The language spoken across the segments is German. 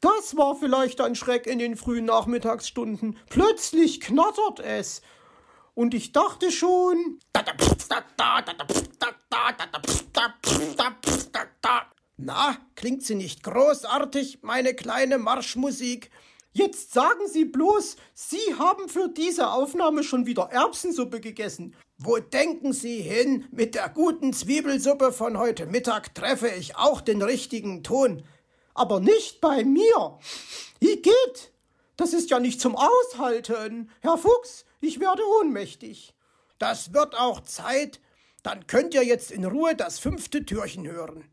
Das war vielleicht ein Schreck in den frühen Nachmittagsstunden. Plötzlich knattert es. Und ich dachte schon... Na, klingt sie nicht großartig, meine kleine Marschmusik? Jetzt sagen Sie bloß, Sie haben für diese Aufnahme schon wieder Erbsensuppe gegessen. Wo denken Sie hin? Mit der guten Zwiebelsuppe von heute Mittag treffe ich auch den richtigen Ton. Aber nicht bei mir. Igitt, das ist ja nicht zum Aushalten. Herr Fuchs, ich werde ohnmächtig. Das wird auch Zeit. Dann könnt ihr jetzt in Ruhe das 5. Türchen hören.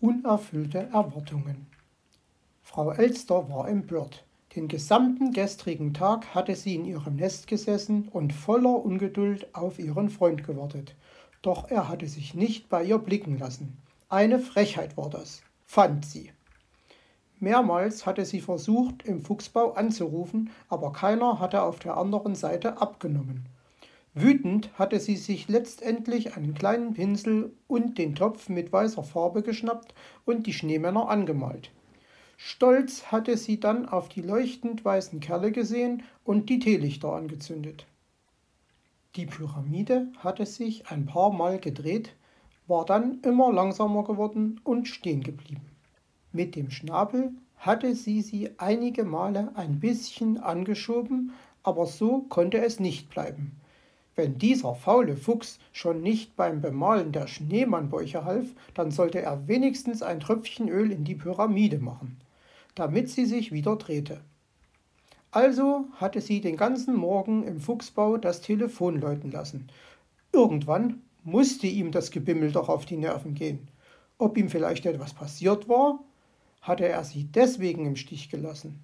Unerfüllte Erwartungen. Frau Elster war empört. Den gesamten gestrigen Tag hatte sie in ihrem Nest gesessen und voller Ungeduld auf ihren Freund gewartet. Doch er hatte sich nicht bei ihr blicken lassen. Eine Frechheit war das, fand sie. Mehrmals hatte sie versucht, im Fuchsbau anzurufen, aber keiner hatte auf der anderen Seite abgenommen. Wütend hatte sie sich letztendlich einen kleinen Pinsel und den Topf mit weißer Farbe geschnappt und die Schneemänner angemalt. Stolz hatte sie dann auf die leuchtend weißen Kerle gesehen und die Teelichter angezündet. Die Pyramide hatte sich ein paar Mal gedreht, war dann immer langsamer geworden und stehen geblieben. Mit dem Schnabel hatte sie einige Male ein bisschen angeschoben, aber so konnte es nicht bleiben. Wenn dieser faule Fuchs schon nicht beim Bemalen der Schneemannbäuche half, dann sollte er wenigstens ein Tröpfchen Öl in die Pyramide machen, damit sie sich wieder drehte. Also hatte sie den ganzen Morgen im Fuchsbau das Telefon läuten lassen. Irgendwann musste ihm das Gebimmel doch auf die Nerven gehen. Ob ihm vielleicht etwas passiert war, hatte er sie deswegen im Stich gelassen.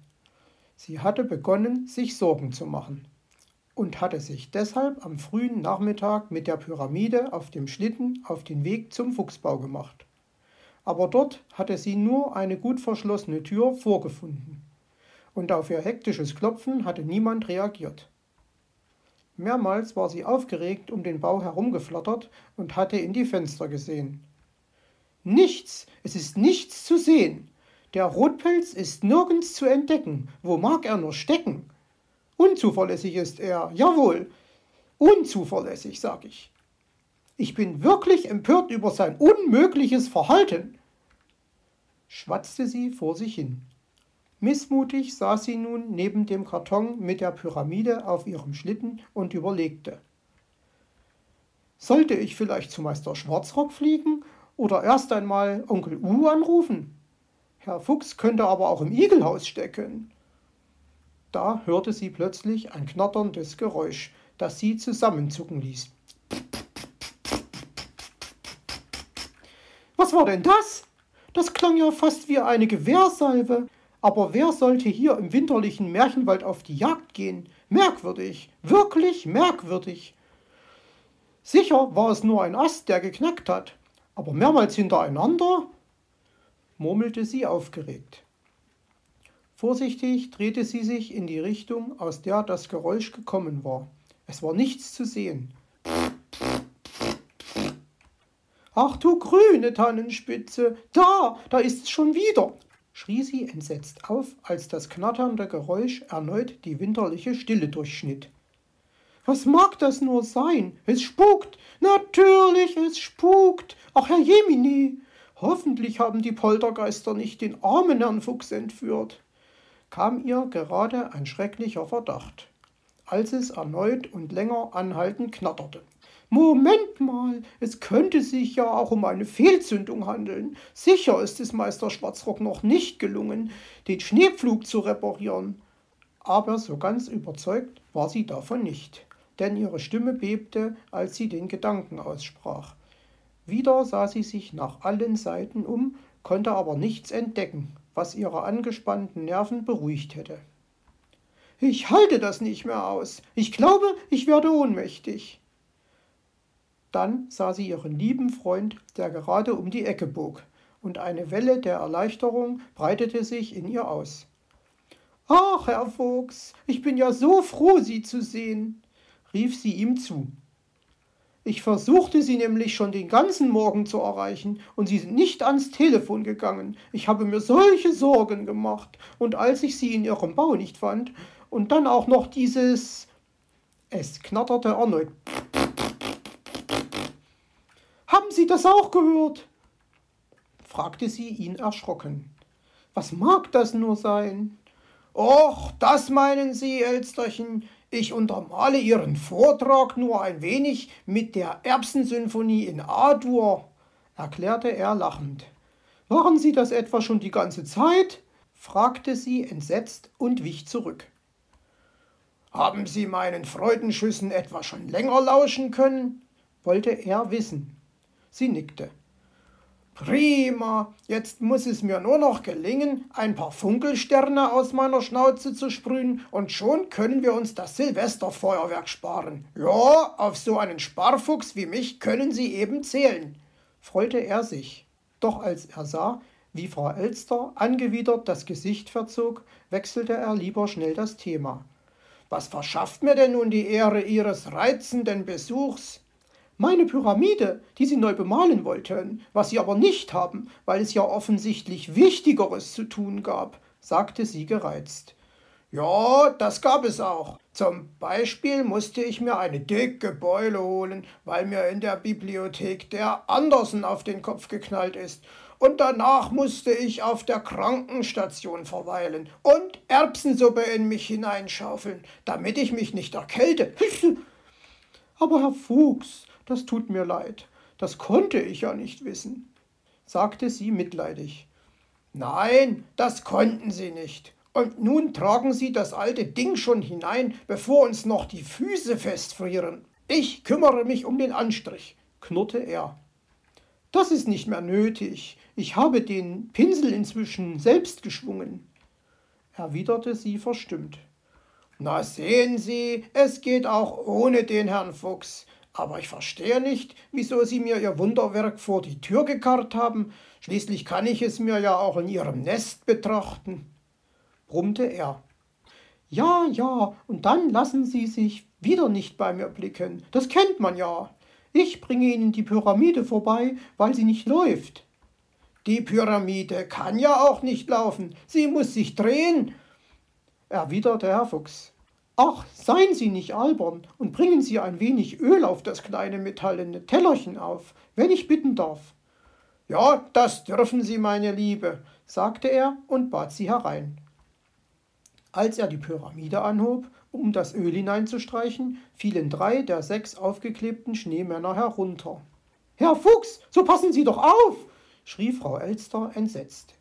Sie hatte begonnen, sich Sorgen zu machen. Und hatte sich deshalb am frühen Nachmittag mit der Pyramide auf dem Schlitten auf den Weg zum Fuchsbau gemacht. Aber dort hatte sie nur eine gut verschlossene Tür vorgefunden. Und auf ihr hektisches Klopfen hatte niemand reagiert. Mehrmals war sie aufgeregt um den Bau herumgeflattert und hatte in die Fenster gesehen. »Nichts! Es ist nichts zu sehen! Der Rotpelz ist nirgends zu entdecken. Wo mag er nur stecken?« »Unzuverlässig ist er, jawohl, unzuverlässig, sag ich. Ich bin wirklich empört über sein unmögliches Verhalten«, schwatzte sie vor sich hin. Missmutig saß sie nun neben dem Karton mit der Pyramide auf ihrem Schlitten und überlegte. »Sollte ich vielleicht zu Meister Schwarzrock fliegen oder erst einmal Onkel U anrufen? Herr Fuchs könnte aber auch im Igelhaus stecken.« Da hörte sie plötzlich ein knatterndes Geräusch, das sie zusammenzucken ließ. Was war denn das? Das klang ja fast wie eine Gewehrsalve. Aber wer sollte hier im winterlichen Märchenwald auf die Jagd gehen? Merkwürdig, wirklich merkwürdig. Sicher war es nur ein Ast, der geknackt hat, aber mehrmals hintereinander, murmelte sie aufgeregt. Vorsichtig drehte sie sich in die Richtung, aus der das Geräusch gekommen war. Es war nichts zu sehen. »Ach du grüne Tannenspitze, da ist es schon wieder«, schrie sie entsetzt auf, als das knatternde Geräusch erneut die winterliche Stille durchschnitt. »Was mag das nur sein? Es spukt! Natürlich, es spukt! Ach, Herr Jemini, hoffentlich haben die Poltergeister nicht den armen Herrn Fuchs entführt«, kam ihr gerade ein schrecklicher Verdacht, als es erneut und länger anhaltend knatterte. Moment mal, es könnte sich ja auch um eine Fehlzündung handeln. Sicher ist es Meister Schwarzrock noch nicht gelungen, den Schneepflug zu reparieren. Aber so ganz überzeugt war sie davon nicht, denn ihre Stimme bebte, als sie den Gedanken aussprach. Wieder sah sie sich nach allen Seiten um, konnte aber nichts entdecken, was ihre angespannten Nerven beruhigt hätte. »Ich halte das nicht mehr aus. Ich glaube, ich werde ohnmächtig.« Dann sah sie ihren lieben Freund, der gerade um die Ecke bog, und eine Welle der Erleichterung breitete sich in ihr aus. »Ach, Herr Fuchs, ich bin ja so froh, Sie zu sehen«, rief sie ihm zu. »Ich versuchte Sie nämlich schon den ganzen Morgen zu erreichen, und Sie sind nicht ans Telefon gegangen. Ich habe mir solche Sorgen gemacht, und als ich Sie in Ihrem Bau nicht fand, und dann auch noch dieses...« Es knatterte erneut. »Haben Sie das auch gehört?« fragte sie ihn erschrocken. »Was mag das nur sein?« »Och, das meinen Sie, Elsterchen. Ich untermale Ihren Vortrag nur ein wenig mit der Erbsensymphonie in A-Dur«, erklärte er lachend. »Waren Sie das etwa schon die ganze Zeit?« fragte sie entsetzt und wich zurück. »Haben Sie meinen Freudenschüssen etwa schon länger lauschen können?« wollte er wissen. Sie nickte. »Prima, jetzt muss es mir nur noch gelingen, ein paar Funkelsterne aus meiner Schnauze zu sprühen, und schon können wir uns das Silvesterfeuerwerk sparen. Ja, auf so einen Sparfuchs wie mich können Sie eben zählen«, freute er sich. Doch als er sah, wie Frau Elster angewidert das Gesicht verzog, wechselte er lieber schnell das Thema. »Was verschafft mir denn nun die Ehre Ihres reizenden Besuchs?« »Meine Pyramide, die Sie neu bemalen wollten, was Sie aber nicht haben, weil es ja offensichtlich Wichtigeres zu tun gab«, sagte sie gereizt. »Ja, das gab es auch. Zum Beispiel musste ich mir eine dicke Beule holen, weil mir in der Bibliothek der Andersen auf den Kopf geknallt ist. Und danach musste ich auf der Krankenstation verweilen und Erbsensuppe in mich hineinschaufeln, damit ich mich nicht erkälte. Aber Herr Fuchs, das tut mir leid, das konnte ich ja nicht wissen«, sagte sie mitleidig. »Nein, das konnten Sie nicht. Und nun tragen Sie das alte Ding schon hinein, bevor uns noch die Füße festfrieren. Ich kümmere mich um den Anstrich«, knurrte er. »Das ist nicht mehr nötig. Ich habe den Pinsel inzwischen selbst geschwungen«, erwiderte sie verstimmt. »Na sehen Sie, es geht auch ohne den Herrn Fuchs. Aber ich verstehe nicht, wieso Sie mir Ihr Wunderwerk vor die Tür gekarrt haben. Schließlich kann ich es mir ja auch in Ihrem Nest betrachten«, brummte er. »Ja, ja, und dann lassen Sie sich wieder nicht bei mir blicken. Das kennt man ja. Ich bringe Ihnen die Pyramide vorbei, weil sie nicht läuft.« »Die Pyramide kann ja auch nicht laufen. Sie muss sich drehen«, erwiderte Herr Fuchs. »Ach, seien Sie nicht albern und bringen Sie ein wenig Öl auf das kleine metallene Tellerchen auf, wenn ich bitten darf.« »Ja, das dürfen Sie, meine Liebe«, sagte er und bat sie herein. Als er die Pyramide anhob, um das Öl hineinzustreichen, fielen 3 der 6 aufgeklebten Schneemänner herunter. »Herr Fuchs, so passen Sie doch auf«, schrie Frau Elster entsetzt.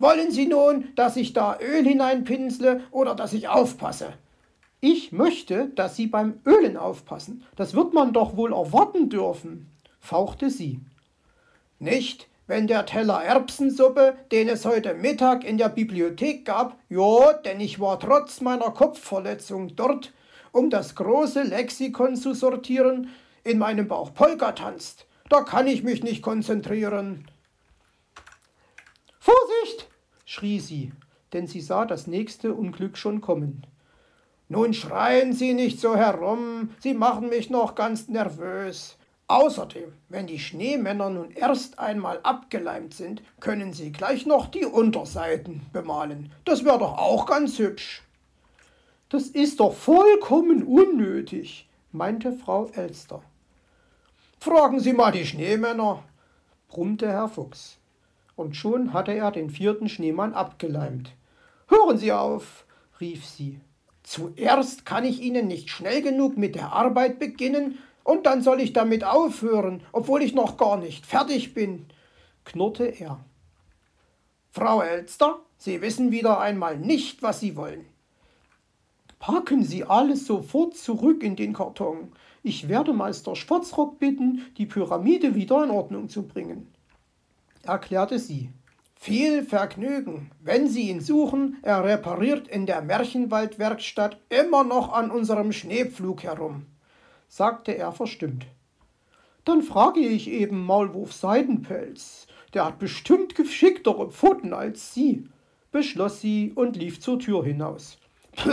»Wollen Sie nun, dass ich da Öl hineinpinsle oder dass ich aufpasse?« »Ich möchte, dass Sie beim Ölen aufpassen. Das wird man doch wohl erwarten dürfen«, fauchte sie. »Nicht, wenn der Teller Erbsensuppe, den es heute Mittag in der Bibliothek gab, ja, denn ich war trotz meiner Kopfverletzung dort, um das große Lexikon zu sortieren, in meinem Bauch Polka tanzt. Da kann ich mich nicht konzentrieren.« »Vorsicht!« schrie sie, denn sie sah das nächste Unglück schon kommen. »Nun schreien Sie nicht so herum, Sie machen mich noch ganz nervös. Außerdem, wenn die Schneemänner nun erst einmal abgeleimt sind, können Sie gleich noch die Unterseiten bemalen. Das wäre doch auch ganz hübsch.« »Das ist doch vollkommen unnötig«, meinte Frau Elster. »Fragen Sie mal die Schneemänner«, brummte Herr Fuchs. Und schon hatte er den 4. Schneemann abgeleimt. »Hören Sie auf«, rief sie. »Zuerst kann ich Ihnen nicht schnell genug mit der Arbeit beginnen, Und dann soll ich damit aufhören, obwohl ich noch gar nicht fertig bin, knurrte er. Frau Elster, Sie wissen wieder einmal nicht, was Sie wollen. Packen Sie alles sofort zurück in den Karton. Ich werde Meister Schwarzrock bitten, die Pyramide wieder in Ordnung zu bringen, erklärte sie. Viel Vergnügen. Wenn Sie ihn suchen, er repariert in der Märchenwaldwerkstatt immer noch an unserem Schneepflug herum, sagte er verstimmt. Dann frage ich eben Maulwurf Seidenpelz. Der hat bestimmt geschicktere Pfoten als Sie, beschloss sie und lief zur Tür hinaus. Pö,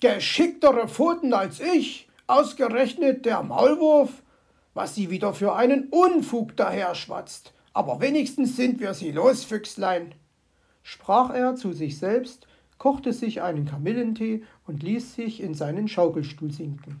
geschicktere Pfoten als ich? Ausgerechnet der Maulwurf, was sie wieder für einen Unfug daherschwatzt. Aber wenigstens sind wir sie los, Füchslein, sprach er zu sich selbst, kochte sich einen Kamillentee und ließ sich in seinen Schaukelstuhl sinken.